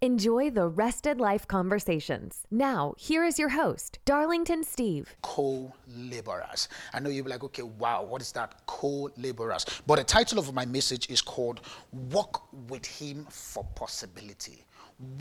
Enjoy the Rested Life Conversations. Now, here is your host, Darlington Steve. Co-laborers. I know you'll be like, okay, wow, what is that? Co-laborers. But the title of my message is called Walk with Him for Possibility.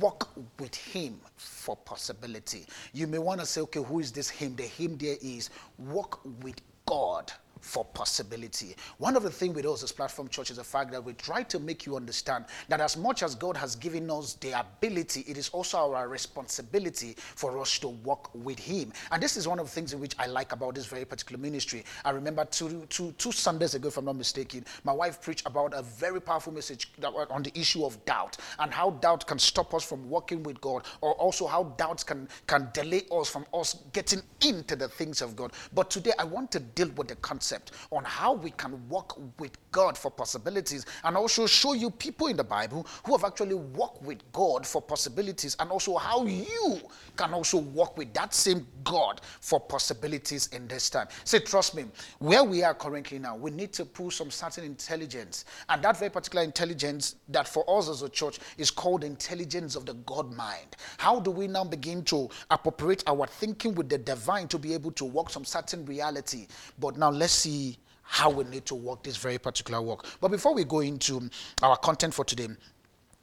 Walk with Him for Possibility. You may want to say, okay, who is this Him? The Him there is walk with God for possibility. One of the things with us as Platform Church is the fact that we try to make you understand that as much as God has given us the ability, it is also our responsibility for us to walk with Him. And this is one of the things in which I like about this very particular ministry. I remember two Sundays ago, if I'm not mistaken, my wife preached about a very powerful message on the issue of doubt and how doubt can stop us from walking with God, or also how doubts can delay us from us getting into the things of God. But today I want to deal with the concept on how we can walk with God for possibilities, and also show you people in the Bible who have actually walked with God for possibilities, and also how you can also walk with that same God for possibilities in this time. Say, trust me, where we are currently now, we need to pull some certain intelligence, and that very particular intelligence that for us as a church is called intelligence of the God mind. How do we now begin to appropriate our thinking with the divine to be able to walk some certain reality? But now let's see how we need to walk this very particular walk. But before we go into our content for today,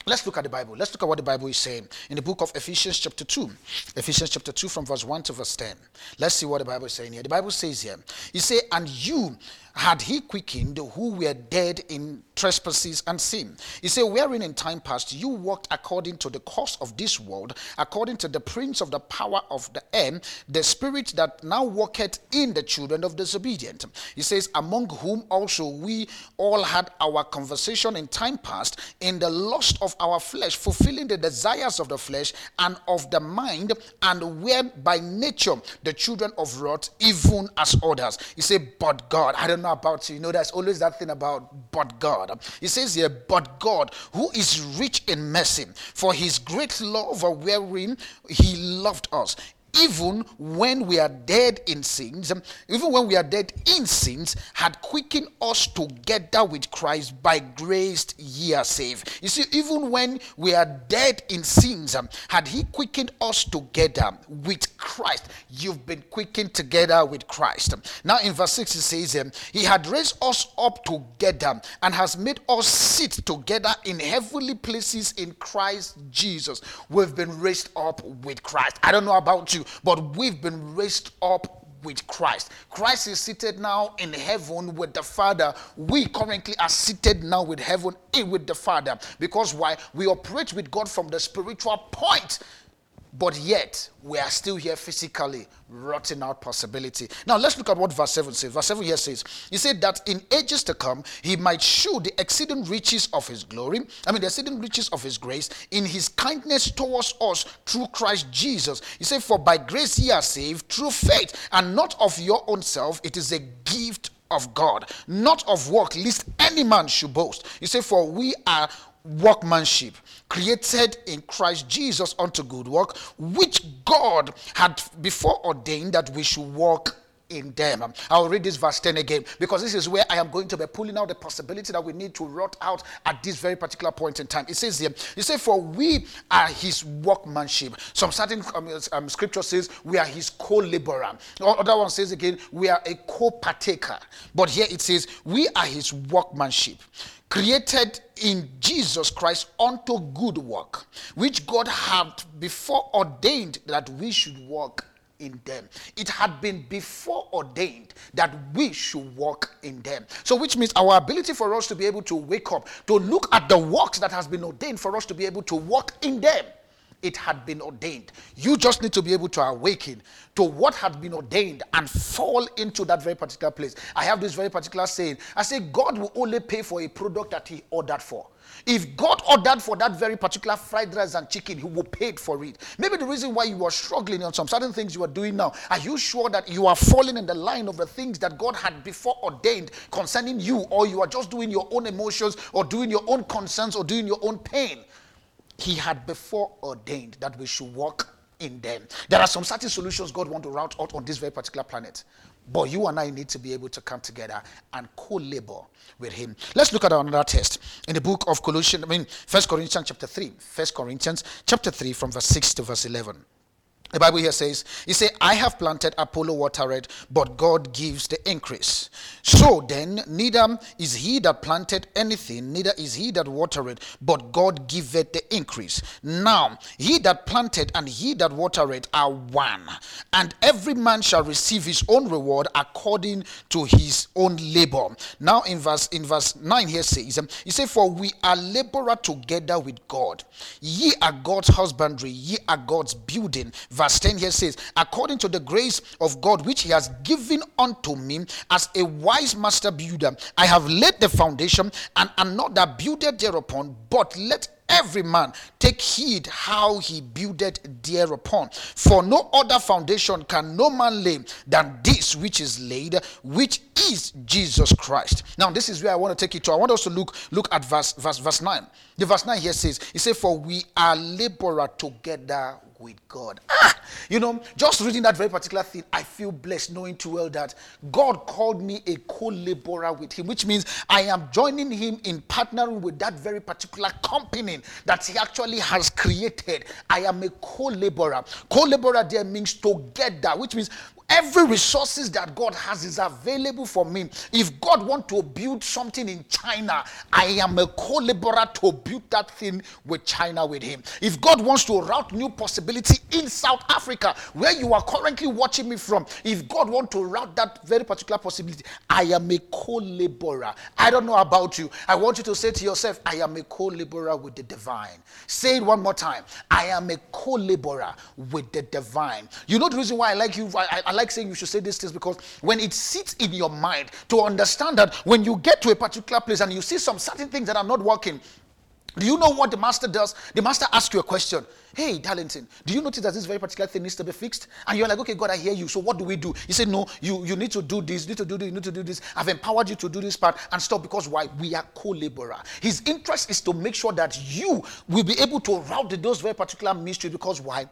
let's look at the Bible. Let's look at what the Bible is saying in the book of Ephesians chapter 2. Ephesians chapter 2 from verse 1 to verse 10. Let's see what the Bible is saying here. The Bible says here, it says, and you had he quickened who were dead in trespasses and sin. He said, wherein in time past you walked according to the course of this world, according to the prince of the power of the air, the spirit that now walketh in the children of disobedient. He says, among whom also we all had our conversation in time past, in the lust of our flesh, fulfilling the desires of the flesh and of the mind, and were by nature the children of wrath, even as others. He said, but God, I don't know about you, there's always that thing about but God. It says here, but God, who is rich in mercy, for his great love wherein he loved us, even when we are dead in sins, had quickened us together with Christ. By grace ye are saved. You see, even when we are dead in sins, had he quickened us together with Christ. You've been quickened together with Christ. Now in verse 6 it says, he had raised us up together and has made us sit together in heavenly places in Christ Jesus. We've been raised up with Christ. I don't know about you, but we've been raised up with Christ. Christ is seated now in heaven with the Father. We currently are seated now with heaven and with the Father. Because why? We operate with God from the spiritual point, but yet we are still here physically, rotting out possibility. Now let's look at what verse 7 says. Verse 7 here says, he said that in ages to come, he might show the exceeding riches of his glory, the exceeding riches of his grace, in his kindness towards us through Christ Jesus. He said, for by grace ye are saved through faith, and not of your own self. It is a gift of God, not of work, lest any man should boast. He said, for we are workmanship, created in Christ Jesus unto good work, which God had before ordained that we should walk in them. I'll read this verse 10 again, because this is where I am going to be pulling out the possibility that we need to rot out at this very particular point in time. It says here, it says, for we are his workmanship. Some certain scripture says we are his co-laborer. Other one says again, we are a co-partaker. But here it says, we are his workmanship, created in Jesus Christ unto good work, which God had before ordained that we should walk in them. It had been before ordained that we should walk in them. So which means our ability for us to be able to wake up, to look at the works that has been ordained for us to be able to walk in them, it had been ordained. You just need to be able to awaken to what had been ordained and fall into that very particular place. I have this very particular saying. I say, God will only pay for a product that he ordered for. If God ordered for that very particular fried rice and chicken, he will pay for it. Maybe the reason why you are struggling on some certain things you are doing now, are you sure that you are falling in the line of the things that God had before ordained concerning you, or you are just doing your own emotions or doing your own concerns or doing your own pain? He had before ordained that we should walk in them. There are some certain solutions God wants to route out on this very particular planet. But you and I need to be able to come together and co-labor with him. Let's look at another test in the book of 1 Corinthians chapter 3. 1 Corinthians chapter 3 from verse 6 to verse 11. The Bible here says, "He said, I have planted, Apollo watered, but God gives the increase. So then, neither is he that planted anything, neither is he that watered, but God giveth the increase. Now, he that planted and he that watered are one, and every man shall receive his own reward according to his own labor." Now, in verse 9 here says, he said, "For we are laborer together with God. Ye are God's husbandry, ye are God's building." Verse 10 here says, "According to the grace of God which he has given unto me as a wise master builder, I have laid the foundation, and another buildeth thereupon, but let every man take heed how he buildeth thereupon. For no other foundation can no man lay than this which is laid, which is Jesus Christ." Now, this is where I want to take it to. I want us to look at verse 9. The verse 9 here says, it says, "For we are laborer together with God." Just reading that very particular thing, I feel blessed knowing too well that God called me a co-laborer with him, which means I am joining him in partnering with that very particular company that he actually has created. I am a co-laborer. Co-laborer there means together, which means every resources that God has is available for me. If God wants to build something in China, I am a co-laborer to build that thing with China with him. If God wants to route new possibility in South Africa, where you are currently watching me from, if God wants to route that very particular possibility, I am a co-laborer. I don't know about you. I want you to say to yourself, I am a co-laborer with the divine. Say it one more time. I am a co-laborer with the divine. You know the reason why I like you? I like saying you should say these things, because when it sits in your mind to understand that when you get to a particular place and you see some certain things that are not working, do you know what the master does? The master asks you a question. "Hey, Darlington, do you notice that this very particular thing needs to be fixed?" And you're like, "Okay, God, I hear you. So what do we do?" He said, "No, you need to do this, you need to do this. I've empowered you to do this part and stop." Because why? We are co-laborer. His interest is to make sure that you will be able to route those very particular mysteries. Because why?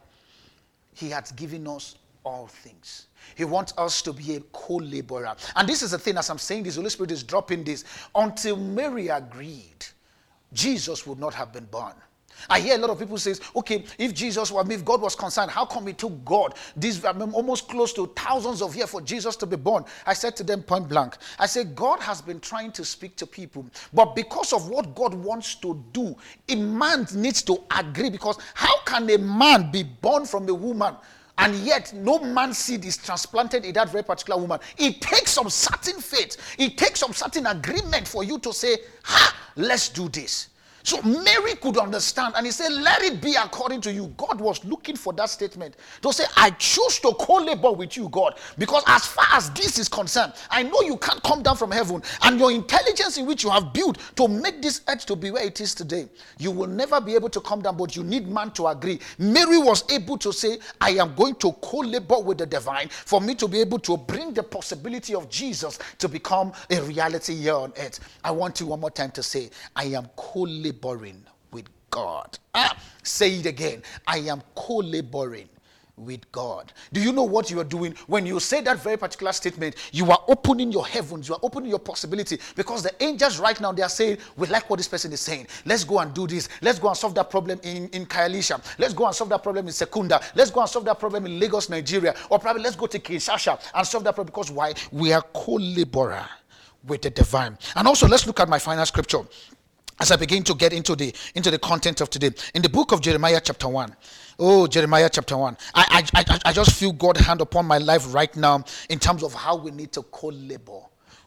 He has given us all things. He wants us to be a co-laborer. And this is the thing, as I'm saying this, Holy Spirit is dropping this. Until Mary agreed, Jesus would not have been born. I hear a lot of people say, "Okay, if God was concerned, how come it took God almost close to thousands of years for Jesus to be born?" I said to them point blank, I said, God has been trying to speak to people, but because of what God wants to do, a man needs to agree. Because how can a man be born from a woman? And yet, no man's seed is transplanted in that very particular woman. It takes some certain faith. It takes some certain agreement for you to say, let's do this. So Mary could understand, and he said, "Let it be according to you." God was looking for that statement to say, "I choose to co-labor with you, God, because as far as this is concerned, I know you can't come down from heaven, and your intelligence in which you have built to make this earth to be where it is today, you will never be able to come down, but you need man to agree." Mary was able to say, "I am going to co-labor with the divine for me to be able to bring the possibility of Jesus to become a reality here on earth." I want you one more time to say, "I am co-laboring with God." Say it again. I am co-laboring with God. Do you know what you are doing? When you say that very particular statement, you are opening your heavens, you are opening your possibility, because the angels right now, they are saying, "We like what this person is saying. Let's go and do this. Let's go and solve that problem in Khayelitsha. Let's go and solve that problem in Secunda. Let's go and solve that problem in Lagos, Nigeria. Or probably let's go to Kinshasa and solve that problem." Because why? We are co-laborer with the divine. And also, let's look at my final scripture as I begin to get into the content of today. In the book of Jeremiah chapter 1. Oh, Jeremiah chapter 1. I just feel God's hand upon my life right now in terms of how we need to co-labor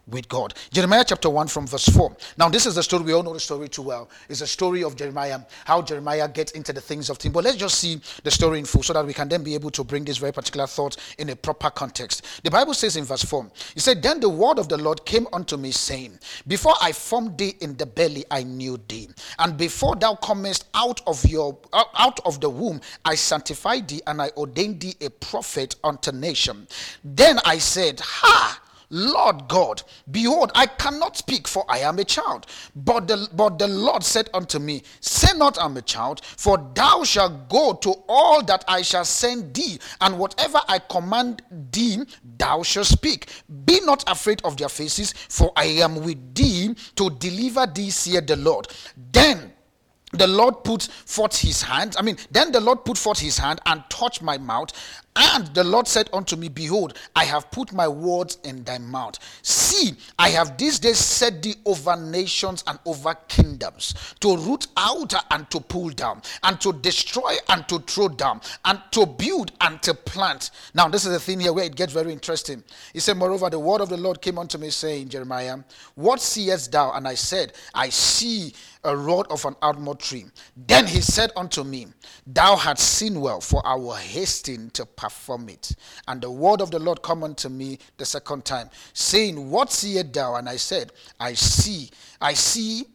with God. Jeremiah chapter 1 from verse 4. Now this is the story, we all know the story too well. It's a story of Jeremiah, how Jeremiah gets into the things of things. But let's just see the story in full so that we can then be able to bring this very particular thought in a proper context. The Bible says in verse 4, it said, Then the word of the Lord came unto me, saying, Before I formed thee in the belly, I knew thee. And before thou comest out of the womb, I sanctified thee, and I ordained thee a prophet unto nation. Then I said, Ha! Lord God, behold, I cannot speak, for I am a child. But the Lord said unto me, Say not I am a child, for thou shalt go to all that I shall send thee, and whatever I command thee, thou shalt speak. Be not afraid of their faces, for I am with thee to deliver thee, saith the Lord. Then the Lord put forth his hand and touched my mouth. And the Lord said unto me, Behold, I have put my words in thy mouth. See, I have this day set thee over nations and over kingdoms, to root out and to pull down, and to destroy and to throw down, and to build and to plant. Now, this is the thing here where it gets very interesting. He said, Moreover, the word of the Lord came unto me, saying, Jeremiah, what seest thou? And I said, I see a rod of an almond tree. Then he said unto me, Thou hast seen well, for I will hasten to perform it. And the word of the Lord come unto me the second time, saying, What seest thou? And I said, I see a seen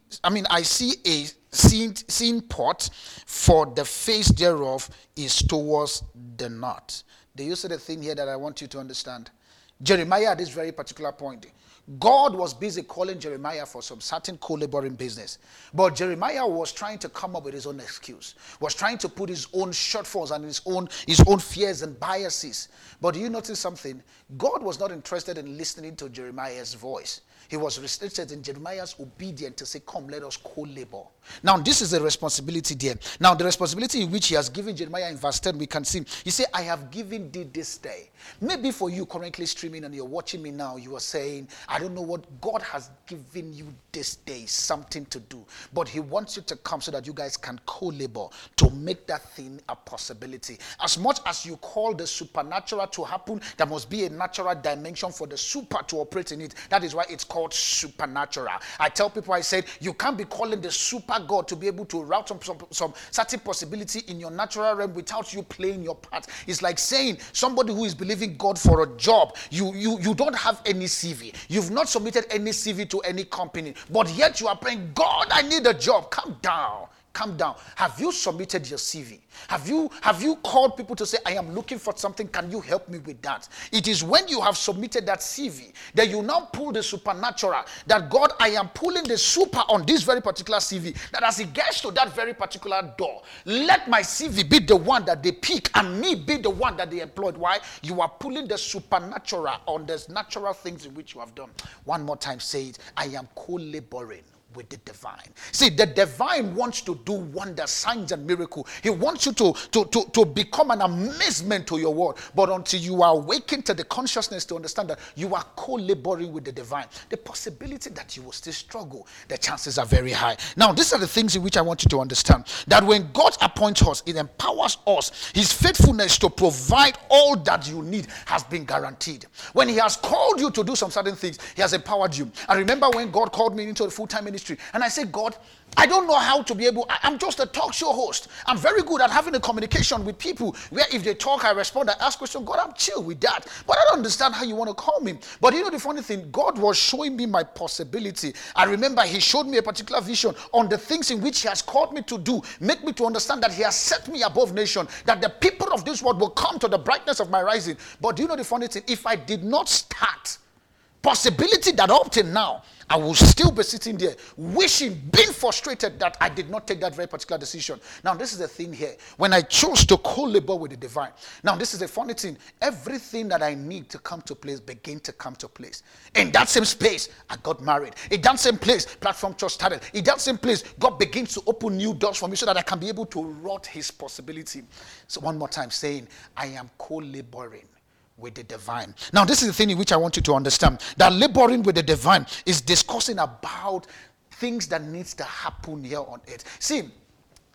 pot, for the face thereof is towards the north. Do you see the thing here that I want you to understand? Jeremiah, at this very particular point, God was busy calling Jeremiah for some certain co-laboring business. But Jeremiah was trying to come up with his own excuse, was trying to put his own shortfalls and his own fears and biases. But do you notice something? God was not interested in listening to Jeremiah's voice. He was restricted in Jeremiah's obedience to say, Come, let us co-labor. Now, this is the responsibility there. Now, the responsibility which he has given Jeremiah in verse 10, we can see. He said, I have given thee this day. Maybe for you currently streaming and you're watching me now, you are saying, I don't know what God has given you this day, something to do. But he wants you to come so that you guys can co-labor to make that thing a possibility. As much as you call the supernatural to happen, there must be a natural dimension for the super to operate in it. That is why it's called supernatural. I tell people, I said, you can't be calling the super God to be able to route some certain possibility in your natural realm without you playing your part. It's like saying somebody who is believing God for a job, you don't have any CV. You've not submitted any CV to any company, but yet you are praying, God, I need a job. Calm down. Have you submitted your CV? Have you called people to say, I am looking for something, can you help me with that? It is when you have submitted that CV that you now pull the supernatural, that God, I am pulling the super on this very particular CV, that as it gets to that very particular door, let my CV be the one that they pick and me be the one that they employed. Why? You are pulling the supernatural on these natural things in which you have done. One more time, say it. I am co-laboring with the divine. See, the divine wants to do wonders, signs, and miracles. He wants you to become an amazement to your world. But until you are awakened to the consciousness to understand that you are co-laboring with the divine, the possibility that you will still struggle, the chances are very high. Now, these are the things in which I want you to understand. That when God appoints us, it empowers us. His faithfulness to provide all that you need has been guaranteed. When he has called you to do some certain things, he has empowered you. I remember when God called me into the full-time ministry, and I said, God, I don't know how to be able, I'm just a talk show host. I'm very good at having a communication with people where if they talk, I respond, I ask questions. God, I'm chill with that. But I don't understand how you want to call me. But you know the funny thing, God was showing me my possibility. I remember he showed me a particular vision on the things in which he has called me to do, make me to understand that he has set me above nation, that the people of this world will come to the brightness of my rising. But you know the funny thing, if I did not start, possibility that up till now, I will still be sitting there wishing, being frustrated that I did not take that very particular decision. Now, this is the thing here. When I chose to co-labor with the divine, now this is the funny thing. Everything that I need to come to place began to come to place. In that same space, I got married. In that same place, Platform Church started. In that same place, God begins to open new doors for me so that I can be able to wrought his possibility. So one more time, saying, I am co-laboring with the divine. Now, this is the thing in which I want you to understand, that laboring with the divine is discussing about things that needs to happen here on earth. See,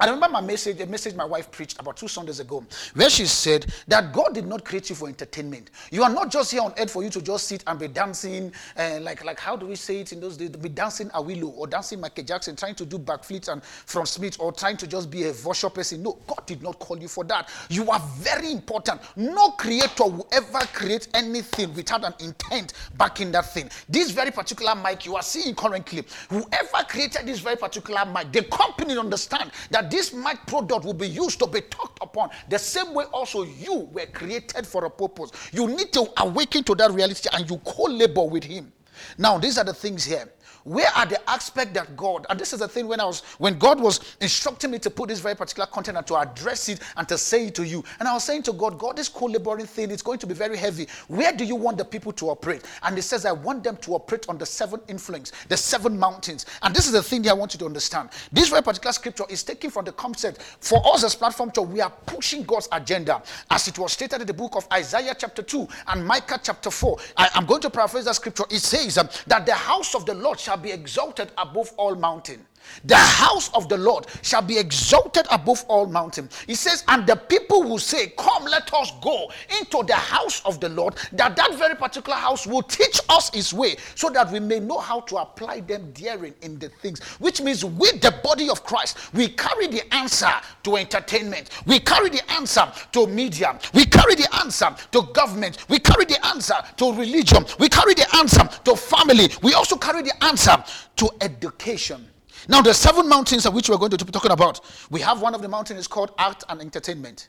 I remember a message my wife preached about 2 Sundays ago, where she said that God did not create you for entertainment. You are not just here on earth for you to just sit and be dancing, like how do we say it in those days? Be dancing Awilo or dancing Michael Jackson, trying to do backflips and front splits, or trying to just be a virtual person. No, God did not call you for that. You are very important. No creator will ever create anything without an intent back in that thing. This very particular mic you are seeing currently, whoever created this very particular mic, the company understand that this mic product will be used to be talked upon. The same way also you were created for a purpose. You need to awaken to that reality and you co-labor with him. Now, these are the things here. Where are the aspects that God, and this is the thing when God was instructing me to put this very particular content and to address it and to say it to you, and I was saying to God, God, this co-laboring thing is going to be very heavy. Where do you want the people to operate? And he says, I want them to operate on the 7 influence, the 7 mountains. And this is the thing that I want you to understand. This very particular scripture is taken from the concept, for us as Platform Church, we are pushing God's agenda. As it was stated in the book of Isaiah chapter 2 and Micah chapter 4, I'm going to paraphrase that scripture. It says that the house of the Lord shall be exalted above all mountain. The house of the Lord shall be exalted above all mountain. He says, and the people will say, come, let us go into the house of the Lord, that very particular house will teach us his way, so that we may know how to apply them therein in the things. Which means with the body of Christ, we carry the answer to entertainment. We carry the answer to media. We carry the answer to government. We carry the answer to religion. We carry the answer to family. We also carry the answer to education. Now, the 7 mountains of which we're going to be talking about, we have one of the mountains is called art and entertainment.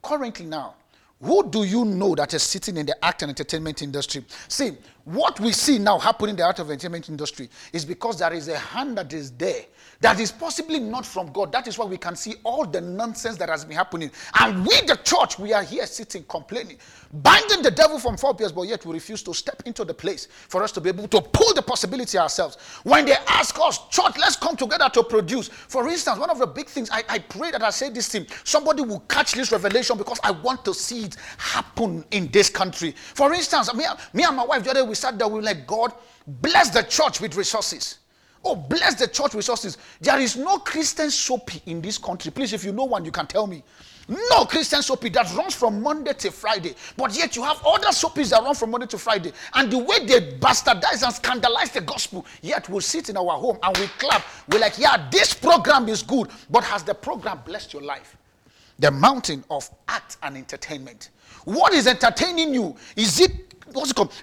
Currently now, who do you know that is sitting in the art and entertainment industry? See, what we see now happening in the art of entertainment industry is because there is a hand that is there that is possibly not from God. That is why we can see all the nonsense that has been happening. And we, the church, we are here sitting, complaining, binding the devil from 4 years, but yet we refuse to step into the place for us to be able to pull the possibility ourselves. When they ask us, church, let's come together to produce. For instance, one of the big things, I pray that I say this thing, somebody will catch this revelation because I want to see it happen in this country. For instance, me and my wife, the other day, we sat there, we were like, God, bless the church with resources. Oh, bless the church resources. There is no Christian soapy in this country. Please, if you know one, you can tell me. No Christian soapy that runs from Monday to Friday. But yet you have other soapies that run from Monday to Friday. And the way they bastardize and scandalize the gospel, yet we'll sit in our home and we clap. We're like, yeah, this program is good. But has the program blessed your life? The mountain of art and entertainment. What is entertaining you? Is it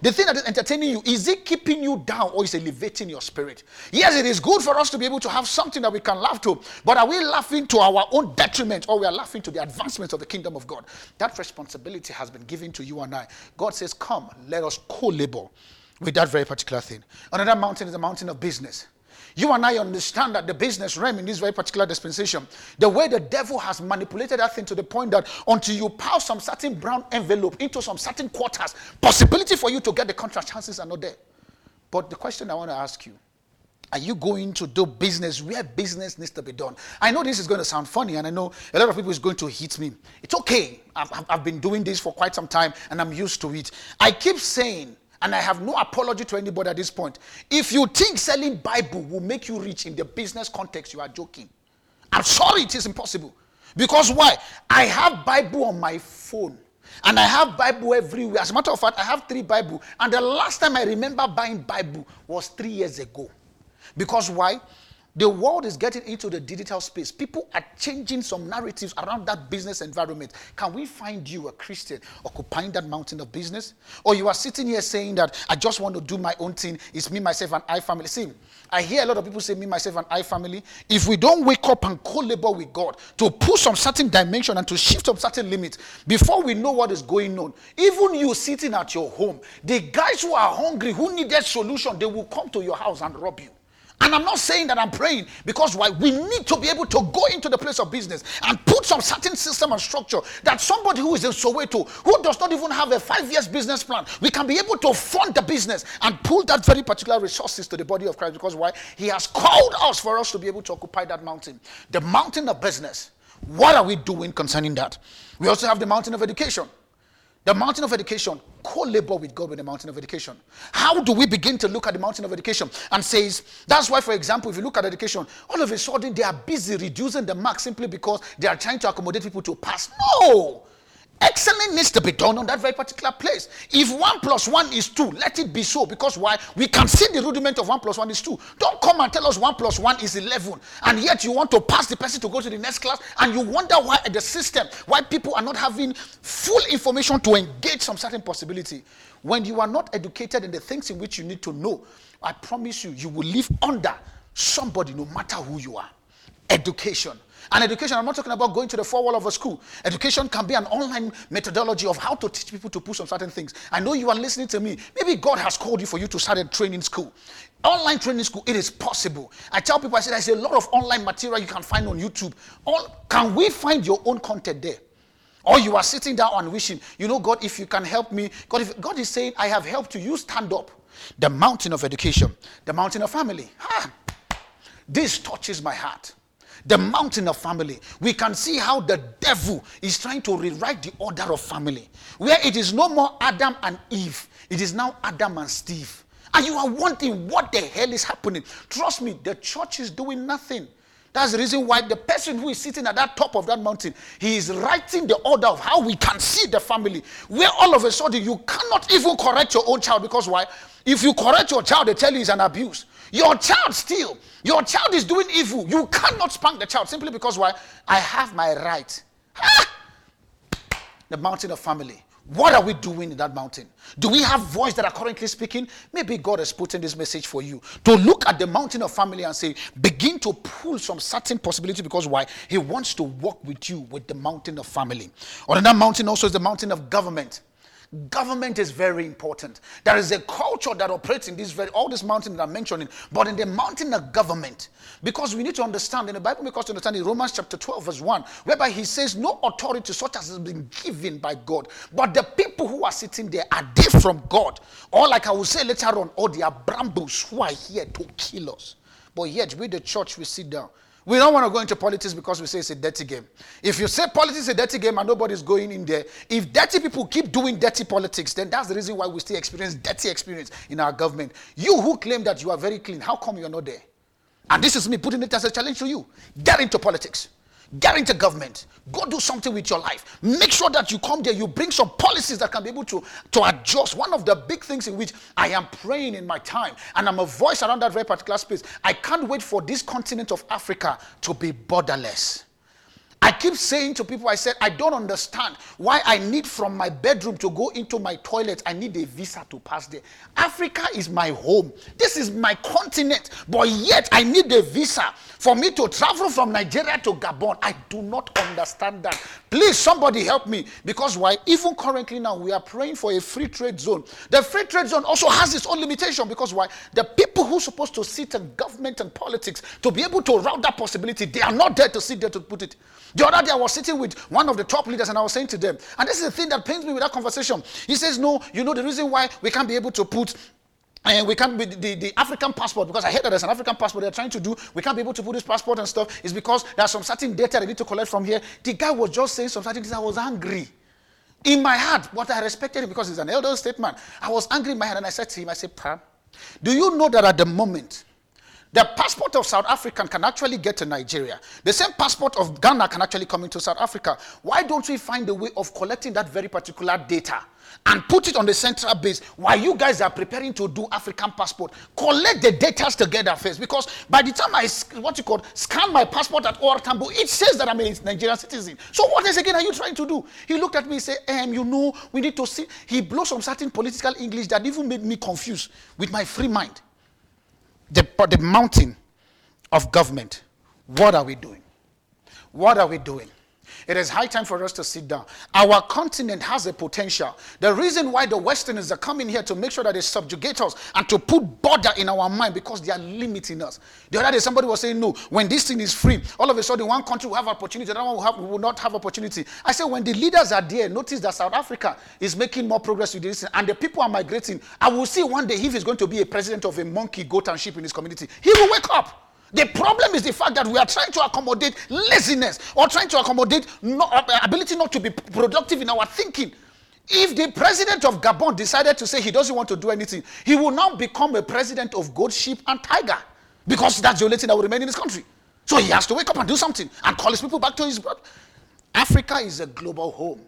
the thing that is entertaining you, is it keeping you down or is it elevating your spirit? Yes, it is good for us to be able to have something that we can laugh to, but are we laughing to our own detriment, or we are laughing to the advancement of the kingdom of God? That responsibility has been given to you and I. God says, come, let us co-labor with that very particular thing. Another mountain is the mountain of business. You and I understand that the business realm in this very particular dispensation, the way the devil has manipulated that thing to the point that until you pass some certain brown envelope into some certain quarters, possibility for you to get the contract, chances are not there. But the question I want to ask you, are you going to do business where business needs to be done? I know this is going to sound funny, and I know a lot of people is going to hit me. It's okay. I've been doing this for quite some time, and I'm used to it. I keep saying, and I have no apology to anybody at this point, if you think selling Bible will make you rich in the business context, you are joking. I'm sorry, it is impossible. Because why? I have Bible on my phone. And I have Bible everywhere. As a matter of fact, I have 3 Bibles. And the last time I remember buying Bible was 3 years ago. Because why? The world is getting into the digital space. People are changing some narratives around that business environment. Can we find you, a Christian, occupying that mountain of business? Or you are sitting here saying that I just want to do my own thing. It's me, myself, and I family. See, I hear a lot of people say me, myself, and I family. If we don't wake up and co-labor with God to push some certain dimension and to shift some certain limit, before we know what is going on, even you sitting at your home, the guys who are hungry, who need that solution, they will come to your house and rob you. And I'm not saying that I'm praying, because why? We need to be able to go into the place of business and put some certain system and structure that somebody who is in Soweto, who does not even have a 5 years business plan, we can be able to fund the business and pull that very particular resources to the body of Christ, because why? He has called us for us to be able to occupy that mountain. The mountain of business. What are we doing concerning that? We also have the mountain of education. The mountain of education, co-labor with God with the mountain of education. How do we begin to look at the mountain of education and says, that's why, for example, if you look at education, all of a sudden they are busy reducing the mark simply because they are trying to accommodate people to pass. No! Excellence needs to be done on that very particular place. If 1 + 1 is 2, let it be so. Because why? We can see the rudiment of 1 + 1 is 2. Don't come and tell us 1 + 1 is 11. And yet you want to pass the person to go to the next class. And you wonder why the system, why people are not having full information to engage some certain possibility. When you are not educated in the things in which you need to know, I promise you, you will live under somebody no matter who you are. Education. And education, I'm not talking about going to the four wall of a school. Education can be an online methodology of how to teach people to push on certain things. I know you are listening to me. Maybe God has called you for you to start a training school. Online training school, it is possible. I tell people, I say, there's a lot of online material you can find on YouTube. Can we find your own content there? Or you are sitting down and wishing, you know, God, if you can help me. God is saying, I have helped you, stand up. The mountain of education, the mountain of family. Ah, this touches my heart. The mountain of family. We can see how the devil is trying to rewrite the order of family. Where it is no more Adam and Eve. It is now Adam and Steve. And you are wondering what the hell is happening. Trust me, the church is doing nothing. That's the reason why the person who is sitting at that top of that mountain, he is writing the order of how we can see the family. Where all of a sudden you cannot even correct your own child. Because why? If you correct your child, they tell you it's an abuse. Your child is doing evil. You cannot spank the child simply because why? I have my right. Ah! The mountain of family. What are we doing in that mountain? Do we have voice that are currently speaking? Maybe God is putting this message for you to look at the mountain of family and say, begin to pull some certain possibility because why? He wants to walk with you with the mountain of family. Or another mountain also is the mountain of government. Government is very important. There is a culture that operates in this all these mountains that I'm mentioning, but in the mountain of government, because we need to understand, in the Bible we need to understand in Romans chapter 12 verse 1, whereby he says no authority such as has been given by God, but the people who are sitting there, are they from God? Or like I will say later on, oh, they are brambles who are here to kill us. But yet with the church we sit down. We don't want to go into politics because we say it's a dirty game. If you say politics is a dirty game and nobody's going in there, if dirty people keep doing dirty politics, then that's the reason why we still experience dirty experience in our government. You who claim that you are very clean, how come you're not there? And this is me putting it as a challenge to you. Get into politics. Get into government. Go do something with your life. Make sure that you come there, you bring some policies that can be able to adjust. One of the big things in which I am praying in my time, and I'm a voice around that very particular space, I can't wait for this continent of Africa to be borderless. I keep saying to people, I said, I don't understand why I need from my bedroom to go into my toilet. I need a visa to pass there. Africa is my home. This is my continent. But yet I need a visa for me to travel from Nigeria to Gabon. I do not understand that. Please, somebody help me. Because why? Even currently now, we are praying for a free trade zone. The free trade zone also has its own limitation. Because why? The people who are supposed to sit in government and politics to be able to route that possibility, they are not there to sit there to put it. The other day I was sitting with one of the top leaders and I was saying to them, and this is the thing that pains me with that conversation. He says, no, you know the reason why we can't be able to put, and we can't be the African passport, because I heard that there's an African passport they're trying to do. We can't be able to put this passport and stuff. It's because there's some certain data they need to collect from here. The guy was just saying some certain things. I was angry in my heart, but I respected him because he's an elder statesman. I was angry in my heart and I said to him, I said, Pam, do you know that at the moment, the passport of South African can actually get to Nigeria. The same passport of Ghana can actually come into South Africa. Why don't we find a way of collecting that very particular data and put it on the central base while you guys are preparing to do African passport? Collect the data together first, because by the time I, scan my passport at OR Tambo, it says that I'm a Nigerian citizen. So what else again are you trying to do? He looked at me and said, you know, we need to see. He blows some certain political English that even made me confused with my free mind. The mountain of government. What are we doing? What are we doing? It is high time for us to sit down. Our continent has a potential. The reason why the Westerners are coming here to make sure that they subjugate us and to put border in our mind, because they are limiting us. The other day somebody was saying, no, when this thing is free, all of a sudden one country will have opportunity, another one will not have opportunity. I said, when the leaders are there, notice that South Africa is making more progress with this and the people are migrating. I will see one day if he's going to be a president of a monkey, goat and sheep in his community. He will wake up. The problem is the fact that we are trying to accommodate laziness or trying to accommodate ability not to be productive in our thinking. If the president of Gabon decided to say he doesn't want to do anything, he will now become a president of goat, sheep, and tiger, because that's the only thing that will remain in his country. So he has to wake up and do something and call his people back to his blood. Africa is a global home.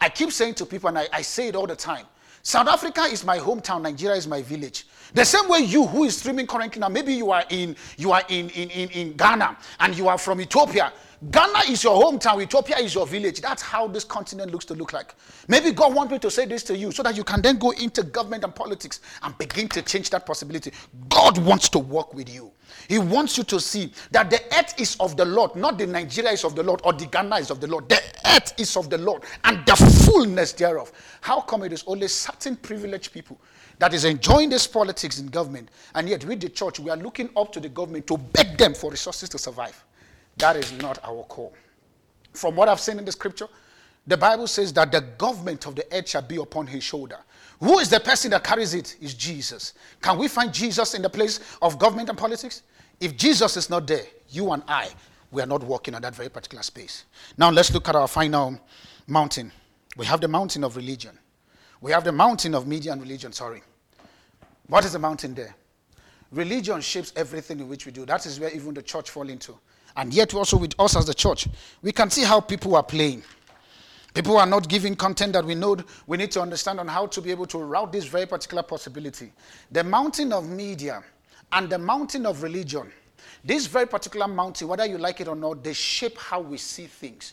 I keep saying to people, and I say it all the time, South Africa is my hometown, Nigeria is my village. The same way you who is streaming currently now, maybe you are in Ghana and you are from Ethiopia. Ghana is your hometown, Ethiopia is your village. That's how this continent looks to look like. Maybe God wants me to say this to you so that you can then go into government and politics and begin to change that possibility. God wants to work with you. He wants you to see that the earth is of the Lord, not the Nigeria is of the Lord or the Ghana is of the Lord. The earth is of the Lord and the fullness thereof. How come it is only certain privileged people that is enjoying this politics in government, and yet with the church, we are looking up to the government to beg them for resources to survive? That is not our call. From what I've seen in the scripture, the Bible says that the government of the earth shall be upon his shoulder. Who is the person that carries it? Is Jesus. Can we find Jesus in the place of government and politics? If Jesus is not there, you and I, we are not working on that very particular space. Now let's look at our final mountain. We have the mountain of religion. We have the mountain of media and religion, sorry. What is the mountain there? Religion shapes everything in which we do. That is where even the church falls into. And yet also with us as the church, we can see how people are playing. People are not giving content that we know. We need to understand on how to be able to route this very particular possibility. The mountain of media and the mountain of religion, this very particular mountain, whether you like it or not, they shape how we see things.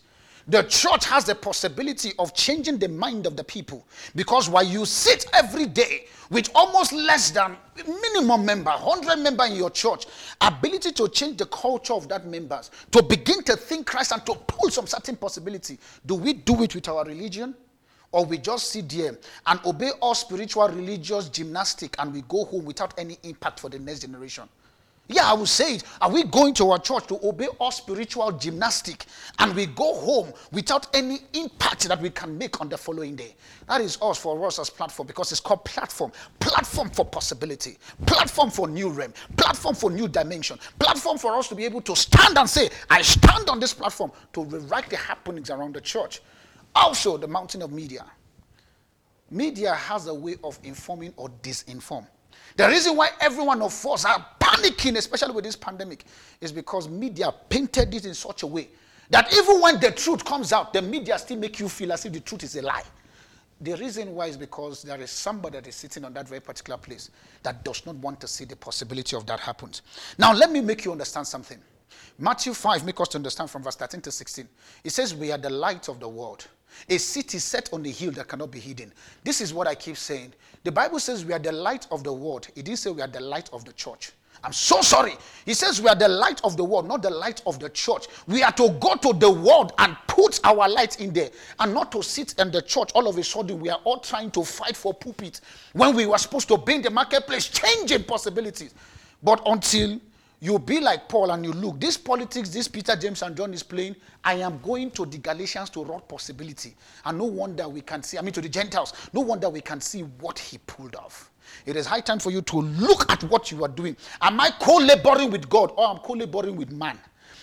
The church has the possibility of changing the mind of the people, because while you sit every day with almost less than minimum member, 100 member in your church, ability to change the culture of that members, to begin to think Christ and to pull some certain possibility. Do we do it with our religion? Or we just sit there and obey all spiritual religious gymnastic and we go home without any impact for the next generation? Yeah, I will say it. Are we going to our church to obey all spiritual gymnastic and we go home without any impact that we can make on the following day? That is us, for us as platform, because it's called platform. Platform for possibility. Platform for new realm. Platform for new dimension. Platform for us to be able to stand and say, I stand on this platform to rewrite the happenings around the church. Also, the mountain of media. Media has a way of informing or disinform. The reason why every one of us are panicking, especially with this pandemic, is because media painted it in such a way that even when the truth comes out, the media still make you feel as if the truth is a lie. The reason why is because there is somebody that is sitting on that very particular place that does not want to see the possibility of that happens. Now, let me make you understand something. Matthew 5 makes us to understand from verse 13 to 16. It says, we are the light of the world. A city set on a hill that cannot be hidden. This is what I keep saying. The Bible says we are the light of the world. It didn't say we are the light of the church. I'm so sorry. It says we are the light of the world, not the light of the church. We are to go to the world and put our light in there, and not to sit in the church. All of a sudden, we are all trying to fight for pulpit when we were supposed to be in the marketplace, changing possibilities. But until you be like Paul and you look, this politics, this Peter, James, and John is playing, I am going to the Galatians to rob possibility. And no wonder we can see, to the Gentiles, no wonder we can see what he pulled off. It is high time for you to look at what you are doing. Am I co-laboring with God, or am I co-laboring with man?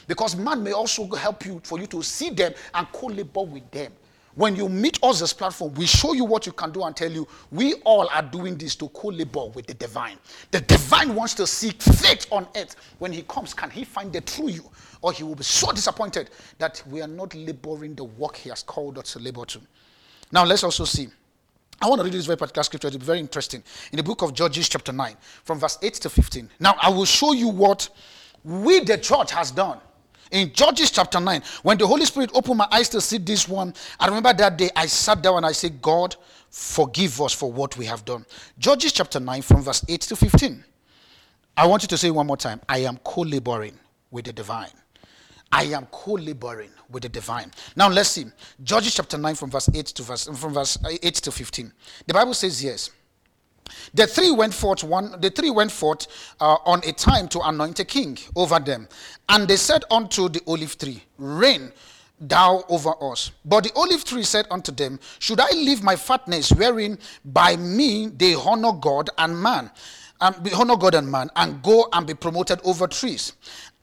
Because man may also help you, for you to see them and co-labor with them. When you meet us as platform, we show you what you can do and tell you, we all are doing this to co-labor with the divine. The divine wants to seek faith on earth. When he comes, can he find it through you? Or he will be so disappointed that we are not laboring the work he has called us to labor to. Now let's also see. I want to read this very particular scripture. It's very interesting. In the book of Judges chapter 9, from verse 8 to 15. Now I will show you what we the church has done. In Judges chapter 9, when the Holy Spirit opened my eyes to see this one, I remember that day I sat down and I said, God, forgive us for what we have done. Judges chapter 9 from verse 8 to 15. I want you to say one more time, I am co-laboring with the divine. I am co-laboring with the divine. Now let's see. Judges chapter 9 from verse 8 to 15. The Bible says yes. The three went forth on a time to anoint a king over them. And they said unto the olive tree, reign thou over us. But the olive tree said unto them, should I leave my fatness, wherein by me they honor God and man, and go and be promoted over trees?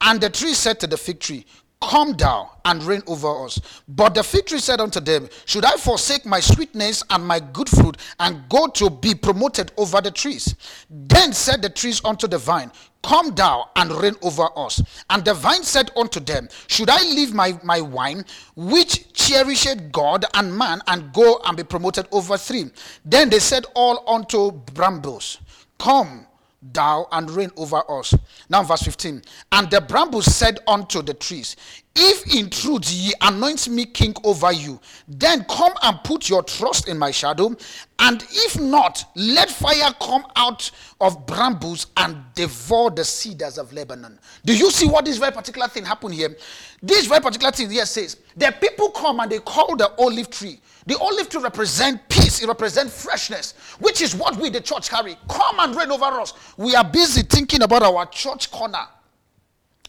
And the tree said to the fig tree, Come down and reign over us. But the fig tree said unto them, should I forsake my sweetness and my good fruit, and go to be promoted over the trees? Then said the trees unto the vine, come down and reign over us. And the vine said unto them, should I leave my wine, which cherisheth God and man, and go and be promoted over three? Then they said all unto brambles, come thou and reign over us. Now verse 15. And the brambles said unto the trees, if in truth ye anoint me king over you, then come and put your trust in my shadow, and if not, let fire come out of brambles and devour the cedars of Lebanon. Do you see what this very particular thing happened here? This very particular thing here says, the people come and they call the olive tree. The olive tree represent peace, it represents freshness, which is what we, the church, carry. Come and reign over us. We are busy thinking about our church corner,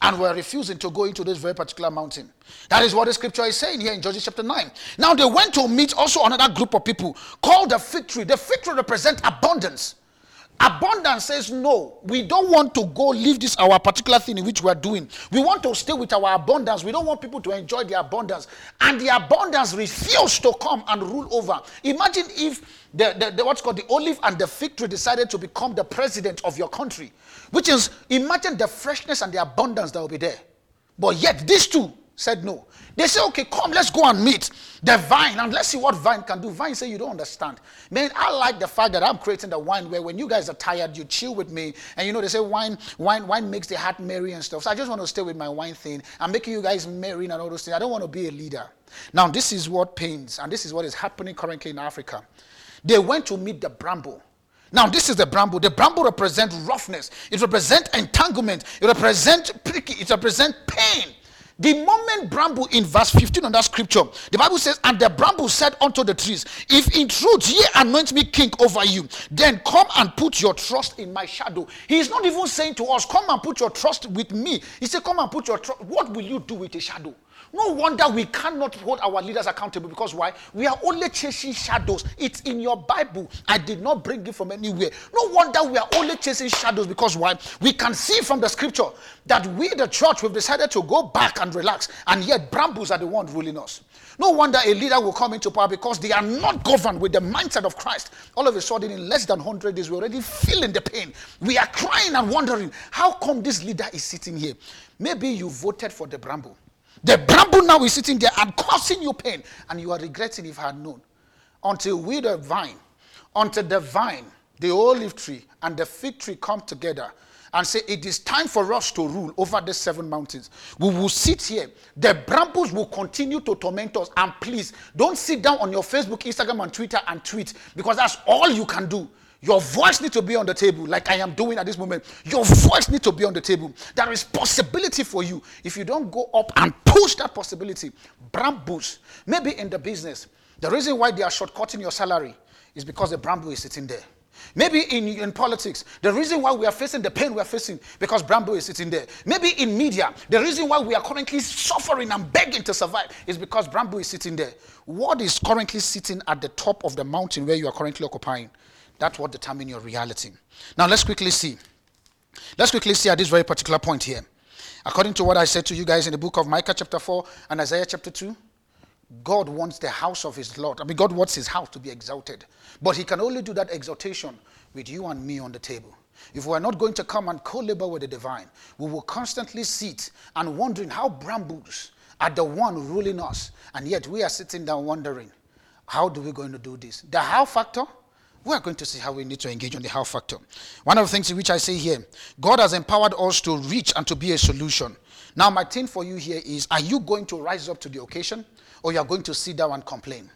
and we're refusing to go into this very particular mountain. That is what the scripture is saying here in Judges chapter 9. Now they went to meet also another group of people called the fig tree. The fig tree represents abundance. Abundance says, no, we don't want to go leave this our particular thing in which we are doing. We want to stay with our abundance. We don't want people to enjoy the abundance. And the abundance refused to come and rule over. Imagine if what's called the olive and the fig tree decided to become the president of your country. Which is, imagine the freshness and the abundance that will be there. But yet these two said no. They say, okay, come, let's go and meet the vine and let's see what vine can do. Vine say, you don't understand. Man, I like the fact that I'm creating the wine where when you guys are tired, you chill with me. And you know, they say wine makes the heart merry and stuff. So I just want to stay with my wine thing. I'm making you guys merry and all those things. I don't want to be a leader. Now, this is what pains, and this is what is happening currently in Africa. They went to meet the bramble. Now, this is the bramble. The bramble represents roughness. It represents entanglement. It represents pricky. It represents pain. The moment bramble in verse 15 on that scripture, the Bible says, and the bramble said unto the trees, if in truth ye anoint me king over you, then come and put your trust in my shadow. He is not even saying to us, come and put your trust with me. He said, come and put your trust. What will you do with a shadow? No wonder we cannot hold our leaders accountable, because why? We are only chasing shadows. It's in your Bible. I did not bring it from anywhere. No wonder we are only chasing shadows, because why? We can see from the scripture that we, the church, we've decided to go back and relax, and yet brambles are the ones ruling us. No wonder a leader will come into power, because they are not governed with the mindset of Christ. All of a sudden, in less than 100 days, we're already feeling the pain. We are crying and wondering, how come this leader is sitting here? Maybe you voted for the bramble. The bramble now is sitting there and causing you pain, and you are regretting if I had known. Until the vine, the olive tree, and the fig tree come together and say, it is time for us to rule over the seven mountains. We will sit here. The brambles will continue to torment us. And please, don't sit down on your Facebook, Instagram, and Twitter and tweet, because that's all you can do. Your voice needs to be on the table, like I am doing at this moment. Your voice needs to be on the table. There is possibility for you. If you don't go up and push that possibility, brambles, maybe in the business, the reason why they are shortcutting your salary is because the bramble is sitting there. Maybe in politics, the reason why we are facing the pain we are facing, because bramble is sitting there. Maybe in media, the reason why we are currently suffering and begging to survive is because bramble is sitting there. What is currently sitting at the top of the mountain where you are currently occupying? That's what determines your reality. Now, let's quickly see. Let's quickly see at this very particular point here. According to what I said to you guys in the book of Micah chapter 4 and Isaiah chapter 2, God wants the house of his Lord. I mean, God wants his house to be exalted. But he can only do that exaltation with you and me on the table. If we are not going to come and co-labor with the divine, we will constantly sit and wondering how brambles are the one ruling us. And yet we are sitting down wondering, how do we going to do this? The how factor? We are going to see how we need to engage on the how factor. One of the things in which I say here, God has empowered us to reach and to be a solution. Now, my thing for you here is, are you going to rise up to the occasion, or you are going to sit down and complain?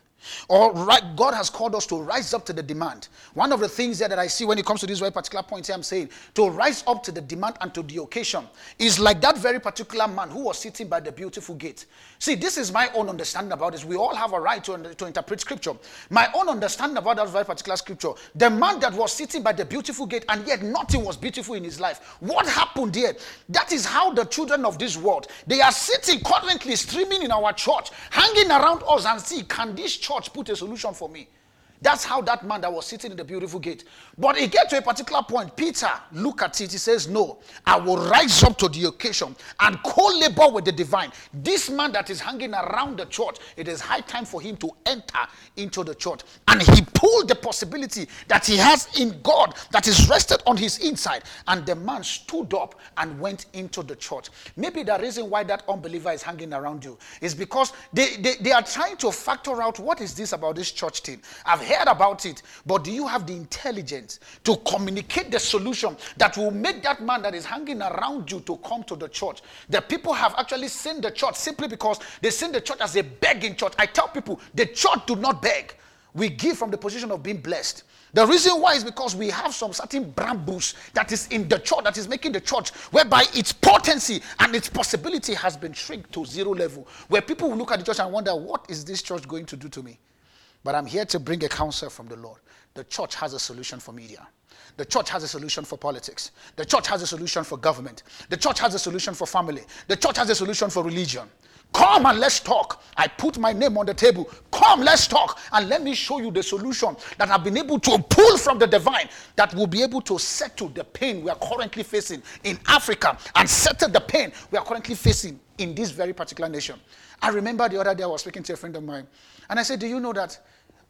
All right, God has called us to rise up to the demand. One of the things that I see when it comes to this very particular point here, I'm saying, to rise up to the demand and to the occasion is like that very particular man who was sitting by the beautiful gate. See, this is my own understanding about this. We all have a right to interpret scripture. My own understanding about that very particular scripture, the man that was sitting by the beautiful gate and yet nothing was beautiful in his life. What happened here? That is how the children of this world, they are sitting currently streaming in our church, hanging around us and see, can this church put a solution for me? That's how that man that was sitting in the beautiful gate. But he gets to a particular point. Peter, look at it. He says, no, I will rise up to the occasion and co-labor with the divine. This man that is hanging around the church, it is high time for him to enter into the church. And he pulled the possibility that he has in God that is rested on his inside. And the man stood up and went into the church. Maybe the reason why that unbeliever is hanging around you is because they are trying to factor out what is this about this church thing. I've heard about it, but do you have the intelligence to communicate the solution that will make that man that is hanging around you to come to the church? The people have actually seen the church simply because they seen the church as a begging church. I tell people, the church do not beg. We give from the position of being blessed. The reason why is because we have some certain brambles that is in the church, that is making the church, whereby its potency and its possibility has been shrinked to zero level, where people will look at the church and wonder, what is this church going to do to me? But I'm here to bring a counsel from the Lord. The church has a solution for media. The church has a solution for politics. The church has a solution for government. The church has a solution for family. The church has a solution for religion. Come and let's talk. I put my name on the table. Come, let's talk. And let me show you the solution that I've been able to pull from the divine that will be able to settle the pain we are currently facing in Africa and settle the pain we are currently facing in this very particular nation. I remember the other day I was speaking to a friend of mine. And I said, do you know that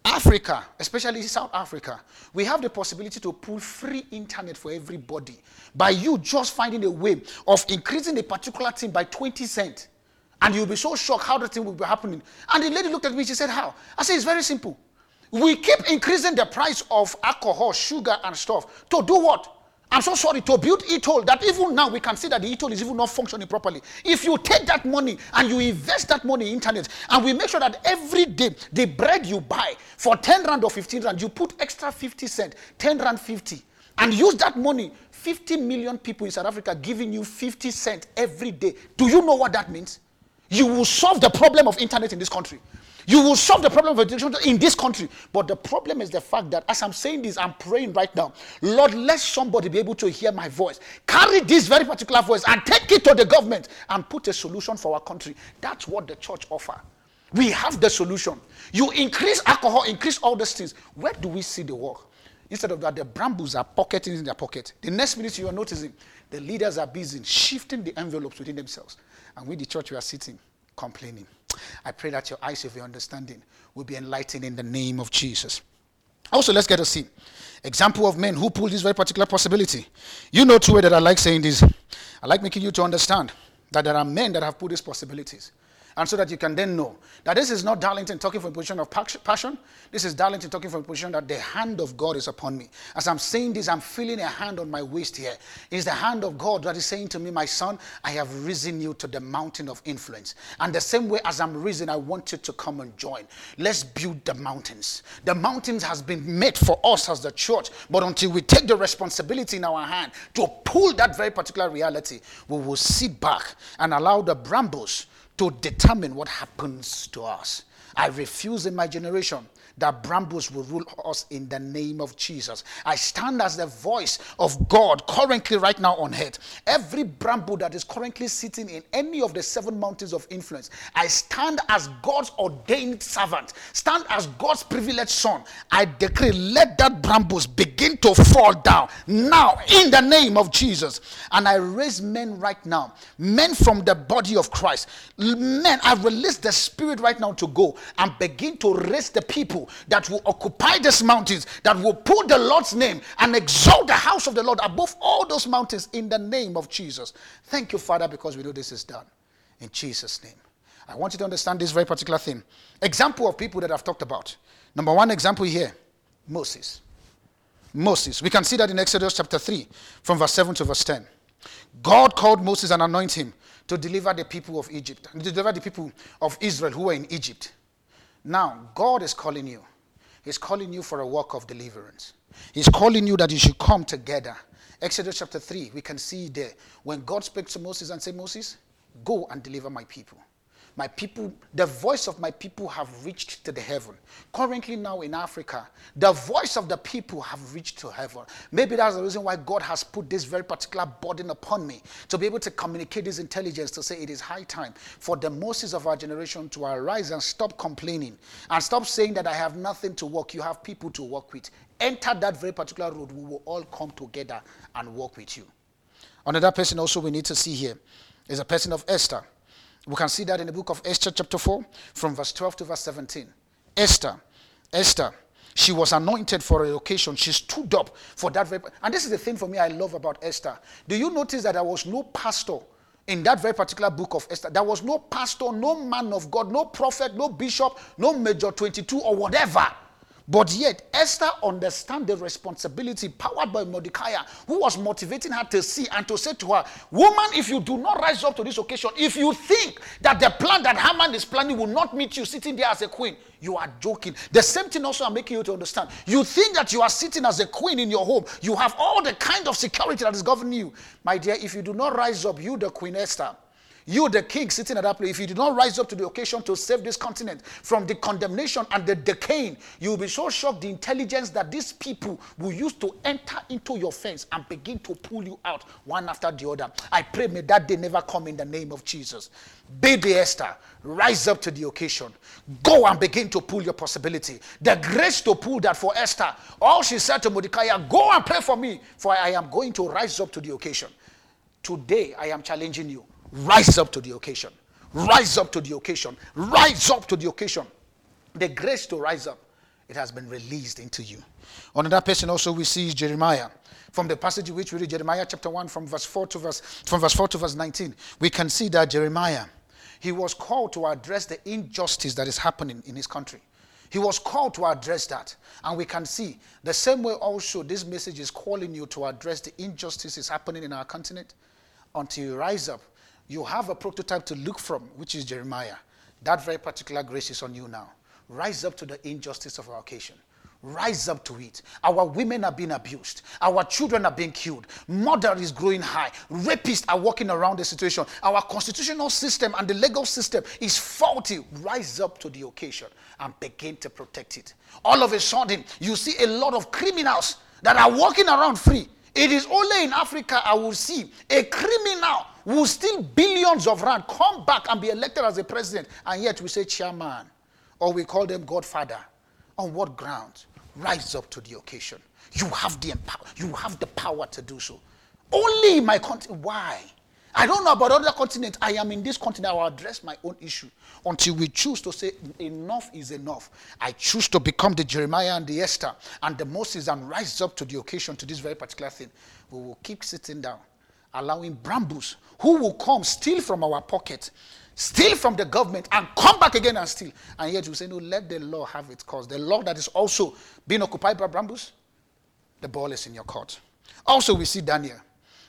Africa, especially South Africa, we have the possibility to pull free internet for everybody by you just finding a way of increasing a particular thing by 20 cents. And you'll be so shocked how the thing will be happening. And the lady looked at me, she said, how? I said, it's very simple. We keep increasing the price of alcohol, sugar, and stuff. To do what? I'm so sorry, to build e-toll that even now we can see that the e-toll is even not functioning properly. If you take that money and you invest that money in internet, and we make sure that every day the bread you buy for 10 rand or 15 rand, you put extra 50 cents, 10 rand 50, and use that money, 50 million people in South Africa giving you 50 cents every day. Do you know what that means? You will solve the problem of internet in this country. You will solve the problem of addiction in this country. But the problem is the fact that as I'm saying this, I'm praying right now. Lord, let somebody be able to hear my voice. Carry this very particular voice and take it to the government and put a solution for our country. That's what the church offers. We have the solution. You increase alcohol, increase all these things. Where do we see the work? Instead of that, the brambles are pocketing in their pocket. The next minute you are noticing, the leaders are busy shifting the envelopes within themselves. And we, the church, we are sitting complaining. I pray that your eyes of your understanding will be enlightened in the name of Jesus. Also, let's get a scene. Example of men who pull this very particular possibility. You know two ways that I like saying this. I like making you to understand that there are men that have pulled these possibilities. And so that you can then know that this is not Darlington talking from a position of passion. This is Darlington talking from a position that the hand of God is upon me. As I'm saying this, I'm feeling a hand on my waist here. It's the hand of God that is saying to me, my son, I have risen you to the mountain of influence. And the same way as I'm risen, I want you to come and join. Let's build the mountains. The mountains has been made for us as the church. But until we take the responsibility in our hand to pull that very particular reality, we will sit back and allow the brambles to determine what happens to us. I refuse in my generation that brambles will rule us in the name of Jesus. I stand as the voice of God currently right now on earth. Every bramble that is currently sitting in any of the seven mountains of influence, I stand as God's ordained servant, stand as God's privileged son. I decree, let that brambles begin to fall down now in the name of Jesus. And I raise men right now, men from the body of Christ. Men, I release the spirit right now to go and begin to raise the people that will occupy these mountains, that will pull the Lord's name and exalt the house of the Lord above all those mountains in the name of Jesus. Thank you, Father, because we know this is done. In Jesus' name. I want you to understand this very particular thing. Example of people that I've talked about. Number one example here, Moses. We can see that in Exodus chapter 3, from verse 7 to verse 10. God called Moses and anointed him to deliver the people of Egypt, to deliver the people of Israel who were in Egypt. Now, God is calling you. He's calling you for a work of deliverance. He's calling you that you should come together. Exodus chapter 3, we can see there when God spoke to Moses and said, Moses, go and deliver my people. My people, the voice of my people have reached to the heaven. Currently now in Africa, the voice of the people have reached to heaven. Maybe that's the reason why God has put this very particular burden upon me, to be able to communicate this intelligence, to say it is high time for the Moses of our generation to arise and stop complaining and stop saying that I have nothing to work. You have people to work with. Enter that very particular road. We will all come together and work with you. Another person also we need to see here is a person of Esther. We can see that in the book of Esther chapter 4 from verse 12 to verse 17. Esther, she was anointed for a occasion. She stood up for that very. And this is the thing for me I love about Esther. Do you notice that there was no pastor in that very particular book of Esther? There was no pastor, no man of God, no prophet, no bishop, no major 22 or whatever. But yet, Esther understands the responsibility powered by Mordecai, who was motivating her to see and to say to her, woman, if you do not rise up to this occasion, if you think that the plan that Haman is planning will not meet you sitting there as a queen, you are joking. The same thing also I'm making you to understand. You think that you are sitting as a queen in your home. You have all the kind of security that is governing you. My dear, if you do not rise up, you, the Queen Esther, you, the king, sitting at that place, if you did not rise up to the occasion to save this continent from the condemnation and the decaying, you will be so shocked the intelligence that these people will use to enter into your fence and begin to pull you out one after the other. I pray may that day never come in the name of Jesus. Baby Esther, rise up to the occasion. Go and begin to pull your possibility. The grace to pull that for Esther. All she said to Mordecai, go and pray for me, for I am going to rise up to the occasion. Today, I am challenging you. Rise up to the occasion. Rise up to the occasion. Rise up to the occasion. The grace to rise up, it has been released into you. Another person also we see is Jeremiah. From the passage which we read, Jeremiah chapter 1 from verse 4 to verse 19, we can see that Jeremiah, he was called to address the injustice that is happening in his country. He was called to address that. And we can see the same way also this message is calling you to address the injustices happening in our continent. Until you rise up, you have a prototype to look from, which is Jeremiah. That very particular grace is on you now. Rise up to the injustice of our occasion. Rise up to it. Our women are being abused. Our children are being killed. Murder is growing high. Rapists are walking around the situation. Our constitutional system and the legal system is faulty. Rise up to the occasion and begin to protect it. All of a sudden, you see a lot of criminals that are walking around free. It is only in Africa I will see a criminal will steal billions of rand, come back and be elected as a president, and yet we say chairman, or we call them godfather. On what grounds? Rise up to the occasion. You have the power to do so. Only in my continent. Why? I don't know about other continents. I am in this continent. I will address my own issue until we choose to say enough is enough. I choose to become the Jeremiah and the Esther and the Moses and rise up to the occasion to this very particular thing. We will keep sitting down, allowing brambles who will come steal from our pocket, steal from the government and come back again and steal. And yet you say, no, let the law have its course. The law that is also being occupied by brambles, the ball is in your court. Also, we see Daniel.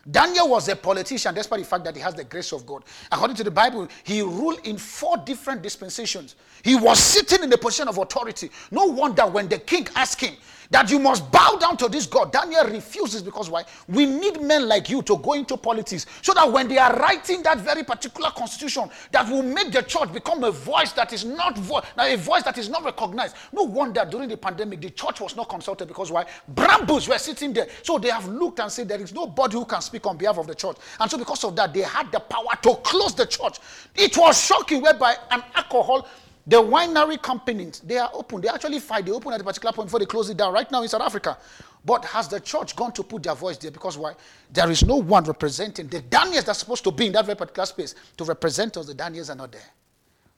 Daniel was a politician, despite the fact that he has the grace of God. According to the Bible, he ruled in 4 different dispensations. He was sitting in the position of authority. No wonder when the king asked him that you must bow down to this God, Daniel refuses, because why? We need men like you to go into politics so that when they are writing that very particular constitution that will make the church become a voice that is not recognized. No wonder during the pandemic the church was not consulted, because why? Brambles were sitting there. So they have looked and said there is nobody who can speak on behalf of the church. And so because of that, they had the power to close the church. It was shocking, whereby an alcohol, the winery companies, they are open. They actually fight. They open at a particular point before they close it down. Right now in South Africa. But has the church gone to put their voice there? Because why? There is no one representing the Daniels that's supposed to be in that very particular space to represent us. The Daniels are not there.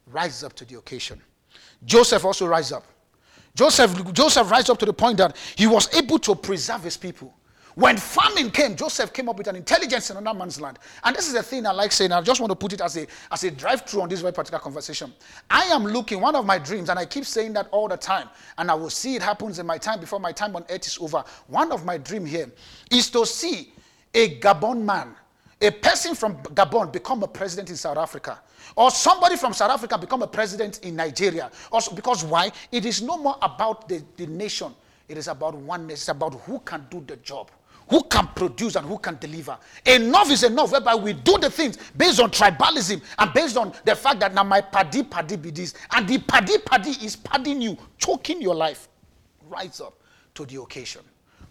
Rise up to the occasion. Joseph also rise up. Joseph rise up to the point that he was able to preserve his people. When famine came, Joseph came up with an intelligence in another man's land. And this is the thing I like saying. I just want to put it as a drive-through on this very particular conversation. I am looking, one of my dreams, and I keep saying that all the time, and I will see it happens in my time before my time on earth is over. One of my dreams here is to see a Gabon man, a person from Gabon become a president in South Africa. Or somebody from South Africa become a president in Nigeria. Also, because why? It is no more about the nation. It is about oneness. It's about who can do the job. who can produce and who can deliver. Enough is enough, whereby we do the things based on tribalism and based on the fact that now my paddy be this, and the paddy is padding you, choking your life. Rise up to the occasion.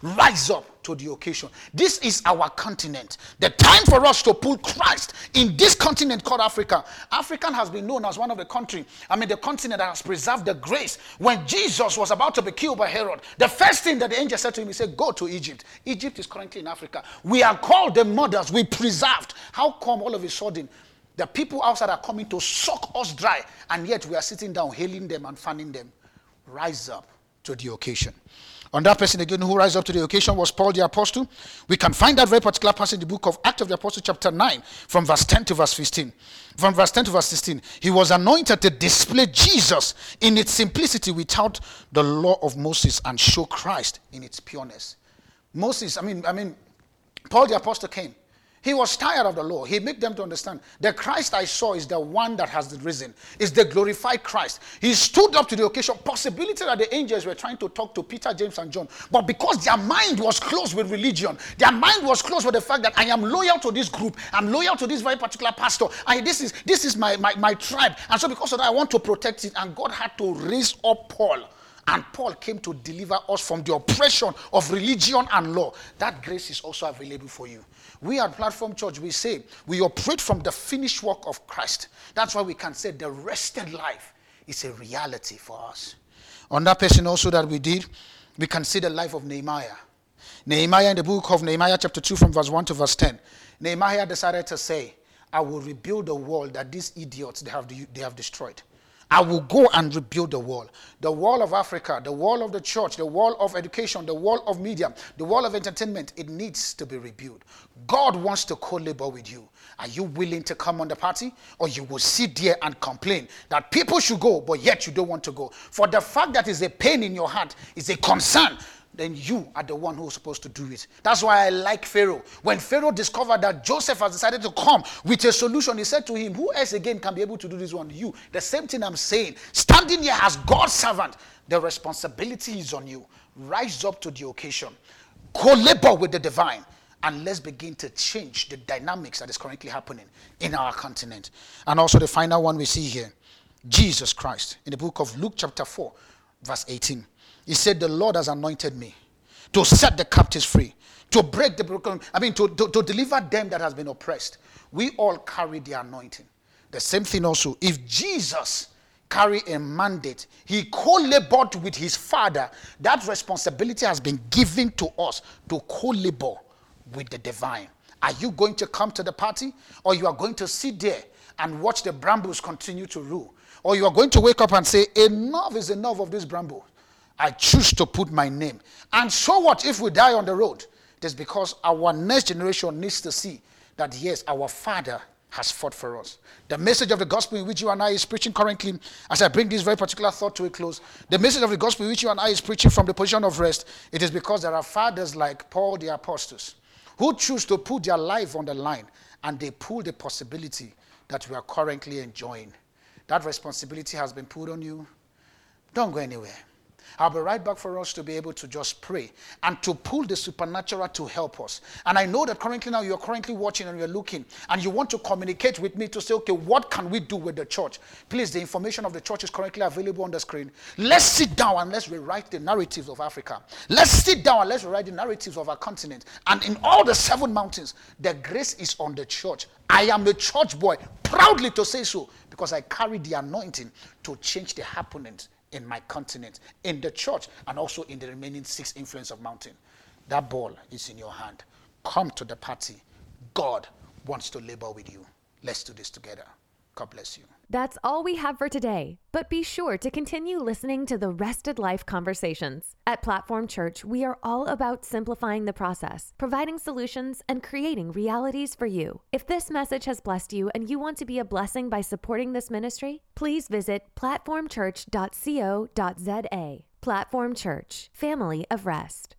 Rise up to the occasion. This is our continent. The time for us to put Christ in this continent called Africa. Africa has been known as one of the country. I mean, the continent that has preserved the grace. When Jesus was about to be killed by Herod, the first thing that the angel said to him, he said, go to Egypt. Egypt is currently in Africa. We are called the mothers. We preserved. How come all of a sudden the people outside are coming to suck us dry, and yet we are sitting down, hailing them and fanning them? Rise up to the occasion. And that person again who rise up to the occasion was Paul the Apostle. We can find that very particular passage in the book of Acts of the Apostles, chapter 9, from verse 10 to verse 15. From verse 10 to verse 16, he was anointed to display Jesus in its simplicity without the law of Moses and show Christ in its pureness. Moses, I mean, Paul the Apostle came. He was tired of the law. He made them to understand. The Christ I saw is the one that has risen. It's the glorified Christ. He stood up to the occasion. Possibility that the angels were trying to talk to Peter, James, and John. But because their mind was closed with religion, their mind was closed with the fact that I am loyal to this group. I'm loyal to this very particular pastor. This is my tribe. And so because of that, I want to protect it. And God had to raise up Paul. And Paul came to deliver us from the oppression of religion and law. That grace is also available for you. We at Platform Church, we say, we operate from the finished work of Christ. That's why we can say the rested life is a reality for us. On that person also that we did, we can see the life of Nehemiah. Nehemiah in the book of Nehemiah chapter 2 from verse 1 to verse 10. Nehemiah decided to say, I will rebuild the wall that these idiots they have destroyed. I will go and rebuild the wall of Africa, the wall of the church, the wall of education, the wall of media, the wall of entertainment. It needs to be rebuilt. God wants to co-labor with you. Are you willing to come on the party? Or you will sit there and complain that people should go, but yet you don't want to go. For the fact that is a pain in your heart, is a concern, then you are the one who is supposed to do it. That's why I like Pharaoh. When Pharaoh discovered that Joseph has decided to come with a solution, he said to him, who else again can be able to do this one? You. The same thing I'm saying. Standing here as God's servant, the responsibility is on you. Rise up to the occasion. Co-labor with the divine. And let's begin to change the dynamics that is currently happening in our continent. And also the final one we see here, Jesus Christ. In the book of Luke chapter 4, verse 18. He said, the Lord has anointed me to set the captives free, to break the broken, to deliver them that has been oppressed. We all carry the anointing. The same thing also. If Jesus carry a mandate, he co-labored with his Father, that responsibility has been given to us to co-labor with the divine. Are you going to come to the party, or you are going to sit there and watch the brambles continue to rule? Or you are going to wake up and say, enough is enough of this bramble. I choose to put my name. And so what if we die on the road? That's because our next generation needs to see that, yes, our Father has fought for us. The message of the gospel in which you and I is preaching currently, as I bring this very particular thought to a close, the message of the gospel in which you and I is preaching from the position of rest, it is because there are fathers like Paul the Apostles who choose to put their life on the line, and they pull the possibility that we are currently enjoying. That responsibility has been put on you. Don't go anywhere. I'll be right back for us to be able to just pray and to pull the supernatural to help us. And I know that currently now you're currently watching and you're looking and you want to communicate with me to say, okay, what can we do with the church? Please, the information of the church is currently available on the screen. Let's sit down and let's rewrite the narratives of Africa. Let's sit down and let's rewrite the narratives of our continent. And in all the seven mountains, the grace is on the church. I am a church boy, proudly to say so, because I carry the anointing to change the happenings in my continent, in the church, and also in the remaining six influence of mountain. That ball is in your hand. Come to the party. God wants to labor with you. Let's do this together. God bless you. That's all we have for today, but be sure to continue listening to the Rested Life Conversations. At Platform Church, we are all about simplifying the process, providing solutions, and creating realities for you. If this message has blessed you and you want to be a blessing by supporting this ministry, please visit platformchurch.co.za. Platform Church, family of rest.